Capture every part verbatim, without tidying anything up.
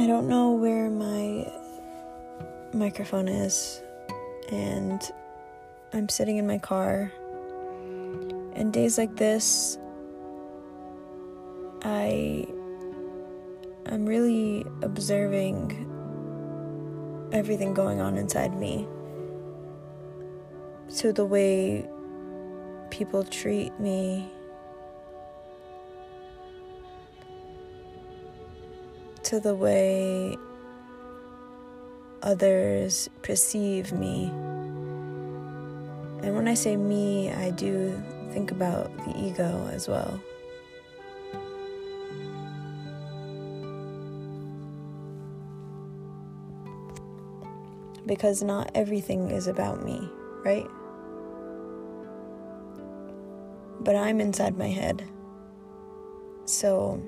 I don't know where my microphone is, and I'm sitting in my car, and days like this, I, I'm really observing everything going on inside me. So the way people treat me, to the way others perceive me. And when I say me, I do think about the ego as well. Because not everything is about me, right? But I'm inside my head. So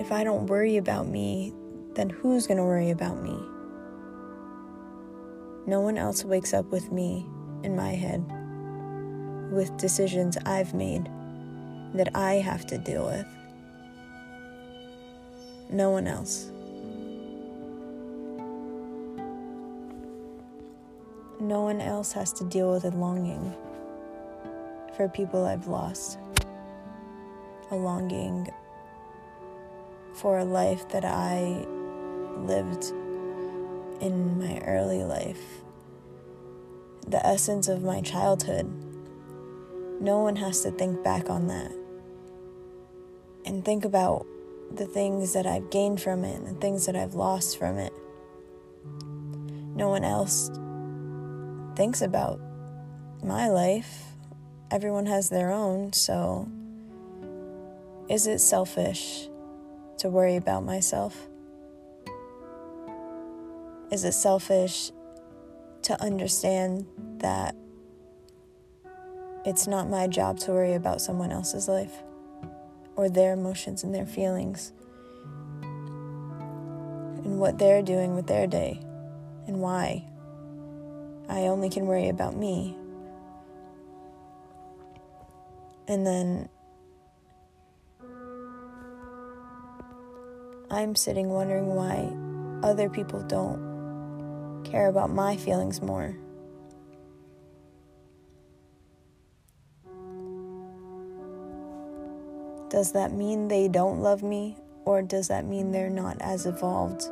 if I don't worry about me, then who's going to worry about me? No one else wakes up with me in my head, with decisions I've made that I have to deal with. No one else. No one else has to deal with a longing for people I've lost, a longing for a life that I lived in my early life, the essence of my childhood. No one has to think back on that and think about the things that I've gained from it and the things that I've lost from it. No one else thinks about my life. Everyone has their own, so is it selfish to worry about myself? Is it selfish to understand that it's not my job to worry about someone else's life or their emotions and their feelings and what they're doing with their day and why? I only can worry about me. And then I'm sitting wondering why other people don't care about my feelings more. Does that mean they don't love me, or does that mean they're not as evolved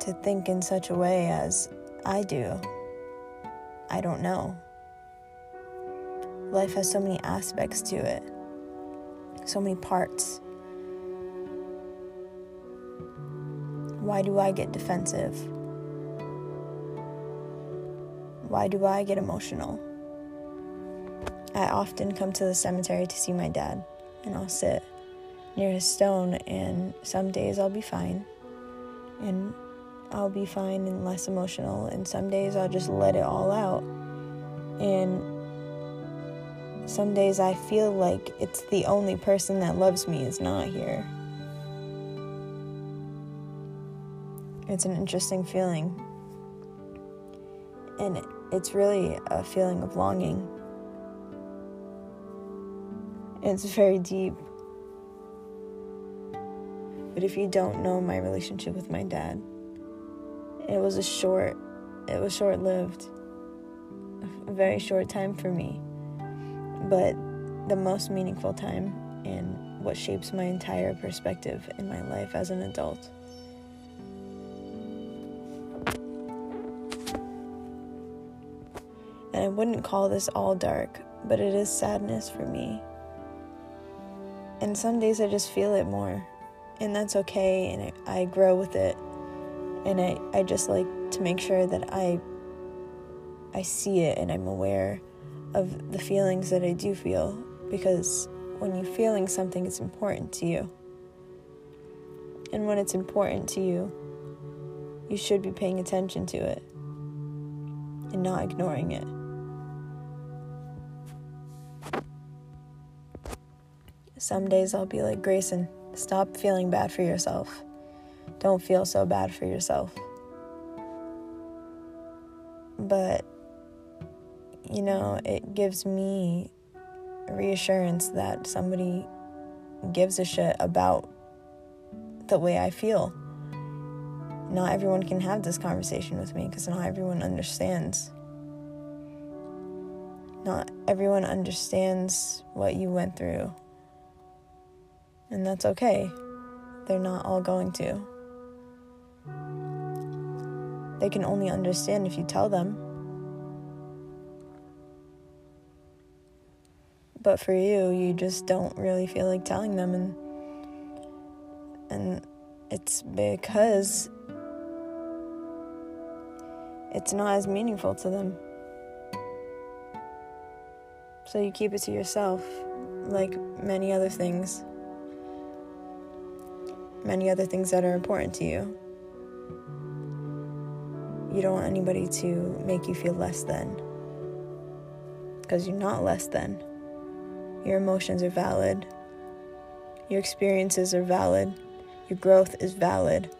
to think in such a way as I do? I don't know. Life has so many aspects to it, so many parts. Why do I get defensive? Why do I get emotional? I often come to the cemetery to see my dad, and I'll sit near his stone, and some days I'll be fine, and I'll be fine and less emotional, and some days I'll just let it all out, and some days I feel like it's the only person that loves me is not here. It's an interesting feeling, and it's really a feeling of longing. It's very deep. But if you don't know my relationship with my dad, it was a short, it was short-lived, a very short time for me, but the most meaningful time and what shapes my entire perspective in my life as an adult. And I wouldn't call this all dark, but it is sadness for me. And some days I just feel it more, and that's okay, and I, I grow with it. And I, I just like to make sure that I, I see it and I'm aware of the feelings that I do feel, because when you're feeling something, it's important to you. And when it's important to you, you should be paying attention to it and not ignoring it. Some days I'll be like, Grayson, stop feeling bad for yourself. Don't feel so bad for yourself. But, you know, it gives me reassurance that somebody gives a shit about the way I feel. Not everyone can have this conversation with me because not everyone understands. Not everyone understands what you went through. And that's okay. They're not all going to. They can only understand if you tell them. But for you, you just don't really feel like telling them. And and it's because it's not as meaningful to them. So you keep it to yourself, like many other things. Many other things that are important to you. You don't want anybody to make you feel less than. Because you're not less than. Your emotions are valid. Your experiences are valid. Your growth is valid.